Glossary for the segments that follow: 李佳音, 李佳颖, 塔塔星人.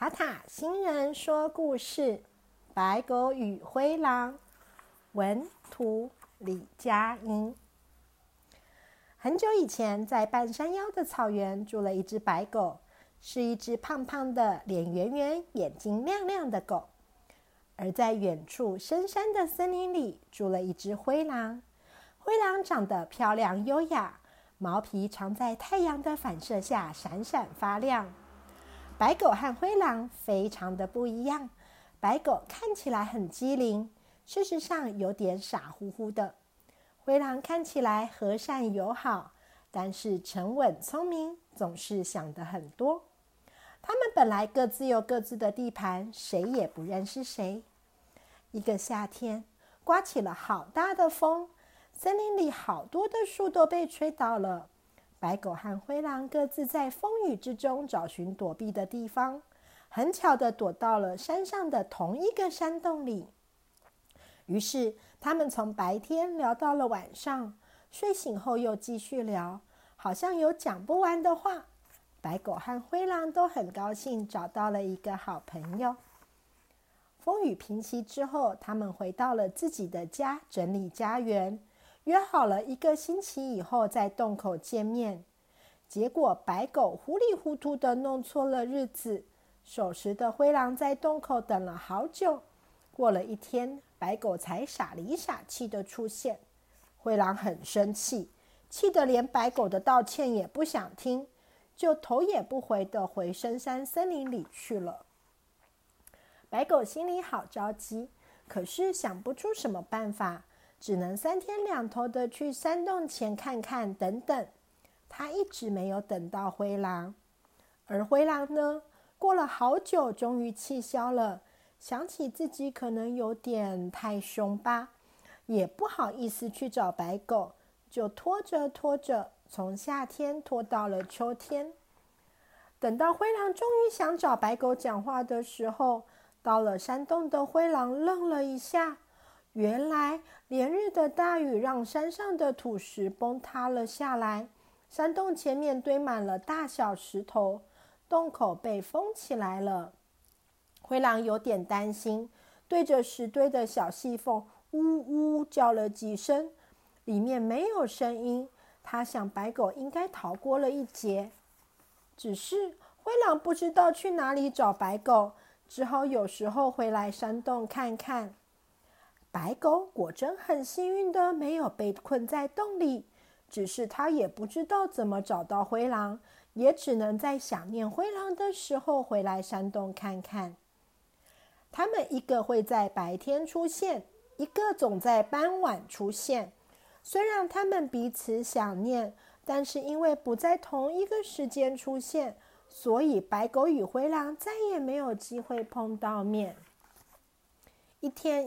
塔塔星人说故事，白狗与灰狼，文图李佳音。很久以前，在半山腰的草原住了一只白狗，是一只胖胖的、脸圆圆、眼睛亮亮的狗。而在远处深山的森林里，住了一只灰狼。灰狼长得漂亮优雅，毛皮常在太阳的反射下闪闪发亮。白狗和灰狼非常的不一样，白狗看起来很机灵，事实上有点傻乎乎的。灰狼看起来和善友好，但是沉稳聪明，总是想得很多。他们本来各自有各自的地盘，谁也不认识谁。一个夏天，刮起了好大的风，森林里好多的树都被吹倒了。白狗和灰狼各自在风雨之中找寻躲避的地方，很巧地躲到了山上的同一个山洞里。于是他们从白天聊到了晚上，睡醒后又继续聊，好像有讲不完的话。白狗和灰狼都很高兴找到了一个好朋友。风雨平息之后，他们回到了自己的家，整理家园，约好了一个星期以后在洞口见面。结果白狗糊里糊涂的弄错了日子，守时的灰狼在洞口等了好久，过了一天，白狗才傻里傻气的出现。灰狼很生气，气得连白狗的道歉也不想听，就头也不回的回深山森林里去了。白狗心里好着急，可是想不出什么办法，只能3天2头的去山洞前看看等等，他一直没有等到灰狼。而灰狼呢，过了好久，终于气消了，想起自己可能有点太凶吧，也不好意思去找白狗，就拖着，从夏天拖到了秋天。等到灰狼终于想找白狗讲话的时候，到了山洞的灰狼愣了一下，原来连日的大雨让山上的土石崩塌了下来，山洞前面堆满了大小石头，洞口被封起来了。灰狼有点担心，对着石堆的小细缝呜呜叫了几声，里面没有声音，他想白狗应该逃过了一劫。只是灰狼不知道去哪里找白狗，只好有时候回来山洞看看。白狗果真很幸运的没有被困在洞里，只是它也不知道怎么找到灰狼，也只能在想念灰狼的时候回来山洞看看。它们一个会在白天出现，一个总在傍晚出现。虽然它们彼此想念，但是因为不在同一个时间出现，所以白狗与灰狼再也没有机会碰到面。一天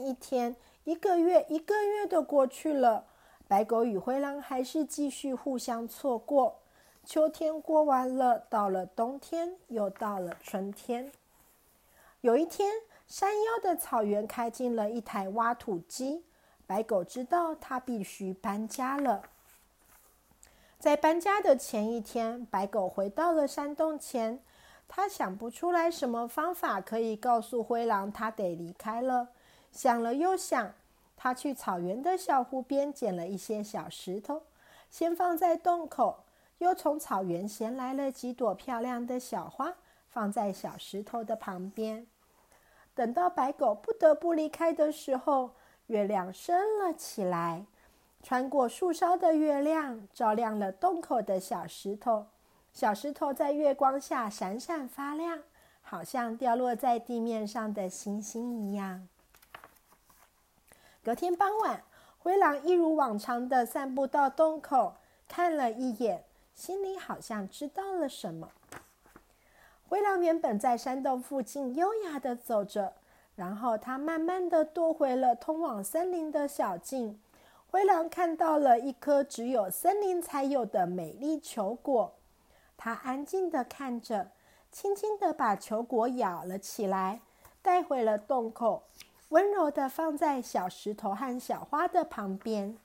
，1个月1个月的过去了，白狗与灰狼还是继续互相错过。秋天过完了，到了冬天，又到了春天。有一天，山腰的草原开进了一台挖土机，白狗知道它必须搬家了。在搬家的前一天，白狗回到了山洞前，它想不出来什么方法可以告诉灰狼它得离开了。想了又想，他去草原的小湖边捡了一些小石头，先放在洞口，又从草原衔来了几朵漂亮的小花，放在小石头的旁边。等到白狗不得不离开的时候，月亮升了起来，穿过树梢的月亮照亮了洞口的小石头，小石头在月光下闪闪发亮，好像掉落在地面上的星星一样。隔天傍晚，灰狼一如往常的散步到洞口，看了一眼，心里好像知道了什么。灰狼原本在山洞附近优雅的走着，然后他慢慢的踱回了通往森林的小径。灰狼看到了一颗只有森林才有的美丽球果，他安静的看着，轻轻的把球果咬了起来，带回了洞口，温柔地放在小石头和小花的旁边。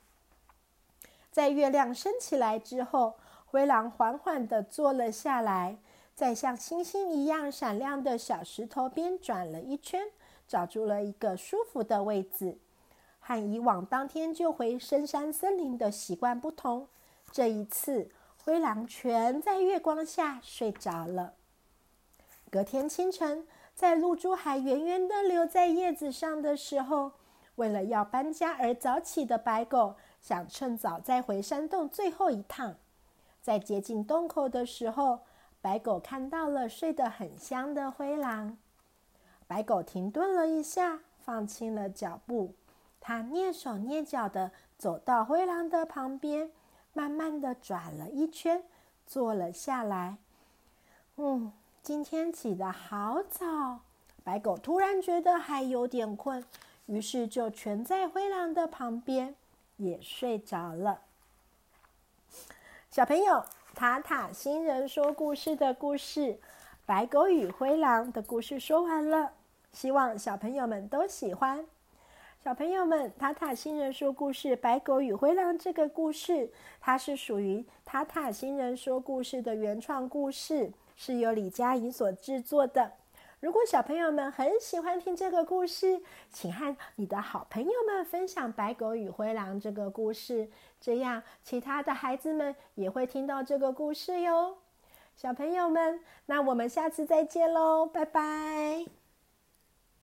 在月亮升起来之后，灰狼缓缓地坐了下来，在像星星一样闪亮的小石头边转了一圈，找出了一个舒服的位置。和以往当天就回深山森林的习惯不同，这一次灰狼全在月光下睡着了。隔天清晨，在露珠还圆圆的留在叶子上的时候，为了要搬家而早起的白狗想趁早再回山洞最后一趟。在接近洞口的时候，白狗看到了睡得很香的灰狼。白狗停顿了一下，放轻了脚步，它蹑手蹑脚地走到灰狼的旁边，慢慢地转了一圈，坐了下来。今天起得好早，白狗突然觉得还有点困，于是就蜷在灰狼的旁边，也睡着了。小朋友，塔塔星人说故事的故事《白狗与灰狼》的故事说完了，希望小朋友们都喜欢。小朋友们，塔塔星人说故事《白狗与灰狼》这个故事，它是属于塔塔星人说故事的原创故事，是由李佳颖所制作的。如果小朋友们很喜欢听这个故事，请和你的好朋友们分享《白狗与灰狼》这个故事，这样其他的孩子们也会听到这个故事哟。小朋友们，那我们下次再见喽，拜拜。